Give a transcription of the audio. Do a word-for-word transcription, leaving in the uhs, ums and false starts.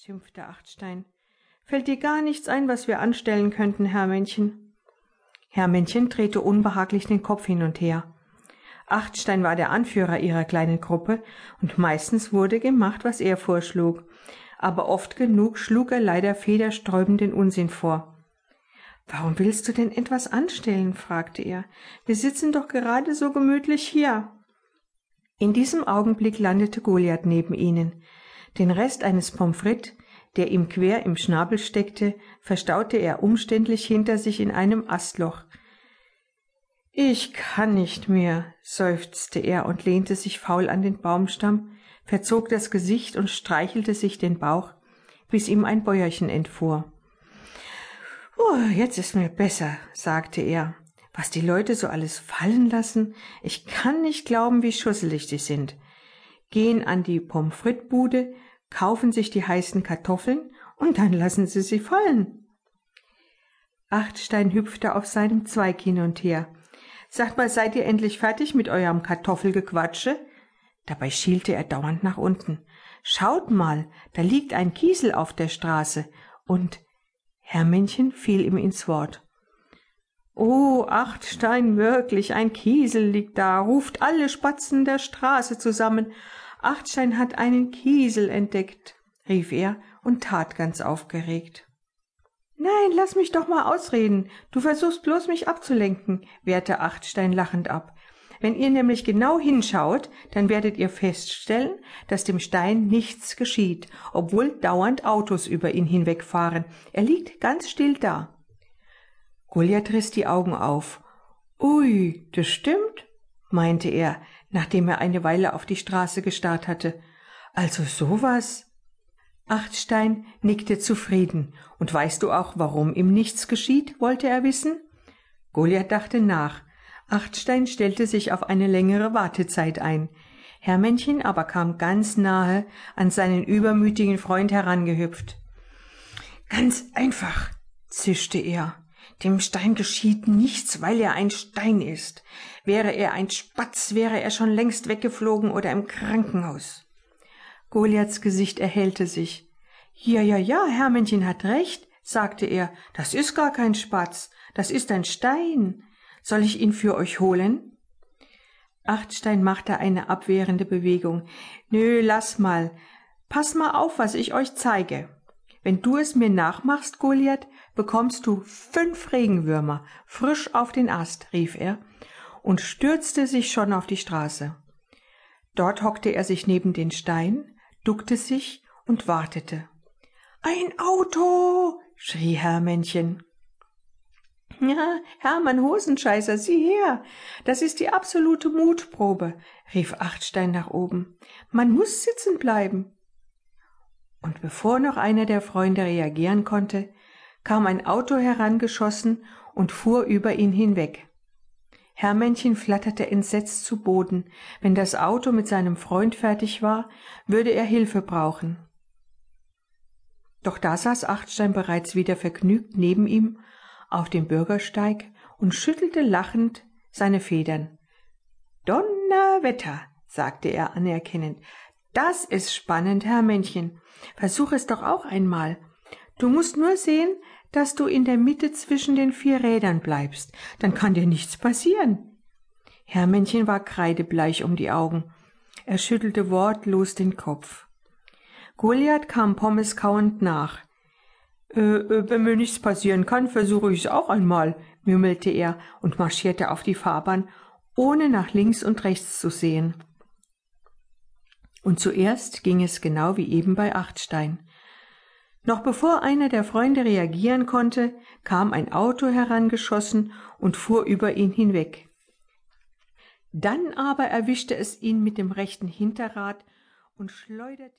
schimpfte Achtstein. Fällt dir gar nichts ein, was wir anstellen könnten, Hermännchen? Hermännchen drehte unbehaglich den Kopf hin und her. Achtstein war der Anführer ihrer kleinen Gruppe, und meistens wurde gemacht, was er vorschlug, aber oft genug schlug er leider federsträubenden Unsinn vor. »Warum willst du denn etwas anstellen?« fragte er. »Wir sitzen doch gerade so gemütlich hier.« In diesem Augenblick landete Goliath neben ihnen. Den Rest eines Pommes frites, der ihm quer im Schnabel steckte, verstaute er umständlich hinter sich in einem Astloch. »Ich kann nicht mehr«, seufzte er und lehnte sich faul an den Baumstamm, verzog das Gesicht und streichelte sich den Bauch, bis ihm ein Bäuerchen entfuhr. »Oh, jetzt ist mir besser«, sagte er. »Was die Leute so alles fallen lassen, ich kann nicht glauben, wie schusselig die sind. Gehen an die Pommes-frites-Bude, kaufen sich die heißen Kartoffeln und dann lassen sie sie fallen.« Achtstein hüpfte auf seinem Zweig hin und her. »Sagt mal, seid ihr endlich fertig mit eurem Kartoffelgequatsche?« Dabei schielte er dauernd nach unten. »Schaut mal, da liegt ein Kiesel auf der Straße.« Und Hermännchen fiel ihm ins Wort. »Oh, Achtstein, wirklich, ein Kiesel liegt da, ruft alle Spatzen der Straße zusammen. Achtstein hat einen Kiesel entdeckt«, rief er und tat ganz aufgeregt. »Nein, lass mich doch mal ausreden, du versuchst bloß mich abzulenken«, wehrte Achtstein lachend ab. »Wenn ihr nämlich genau hinschaut, dann werdet ihr feststellen, dass dem Stein nichts geschieht, obwohl dauernd Autos über ihn hinwegfahren. Er liegt ganz still da.« Goliath riss die Augen auf. »Ui, das stimmt«, meinte er, nachdem er eine Weile auf die Straße gestarrt hatte. »Also sowas?« Achtstein nickte zufrieden. »Und weißt du auch, warum ihm nichts geschieht?« wollte er wissen. Goliath dachte nach. Achtstein stellte sich auf eine längere Wartezeit ein. Hermännchen aber kam ganz nahe an seinen übermütigen Freund herangehüpft. »Ganz einfach«, zischte er. »Dem Stein geschieht nichts, weil er ein Stein ist. Wäre er ein Spatz, wäre er schon längst weggeflogen oder im Krankenhaus.« Goliaths Gesicht erhellte sich. »Ja, ja, ja, Hermännchen hat recht«, sagte er. »Das ist gar kein Spatz, das ist ein Stein. Soll ich ihn für euch holen?« Achtstein machte eine abwehrende Bewegung. »Nö, lass mal. Pass mal auf, was ich euch zeige. Wenn du es mir nachmachst, Goliath, bekommst du fünf Regenwürmer, frisch auf den Ast«, rief er und stürzte sich schon auf die Straße. Dort hockte er sich neben den Stein, duckte sich und wartete. »Ein Auto!« schrie Hermännchen. »Ja, Hermann Hosenscheißer, sieh her, das ist die absolute Mutprobe«, rief Achtstein nach oben. »Man muss sitzen bleiben.« Und bevor noch einer der Freunde reagieren konnte, kam ein Auto herangeschossen und fuhr über ihn hinweg. Hermännchen flatterte entsetzt zu Boden. Wenn das Auto mit seinem Freund fertig war, würde er Hilfe brauchen. Doch da saß Achtstein bereits wieder vergnügt neben ihm auf dem Bürgersteig und schüttelte lachend seine Federn. »Donnerwetter«, sagte er anerkennend, »das ist spannend, Hermännchen. Versuch es doch auch einmal. Du musst nur sehen, dass du in der Mitte zwischen den vier Rädern bleibst. Dann kann dir nichts passieren.« Hermännchen war kreidebleich um die Augen. Er schüttelte wortlos den Kopf. Goliath kam Pommes kauend nach. Äh, »Wenn mir nichts passieren kann, versuche ich es auch einmal«, mümmelte er und marschierte auf die Fahrbahn, ohne nach links und rechts zu sehen. Und zuerst ging es genau wie eben bei Achtstein. Noch bevor einer der Freunde reagieren konnte, kam ein Auto herangeschossen und fuhr über ihn hinweg. Dann aber erwischte es ihn mit dem rechten Hinterrad und schleuderte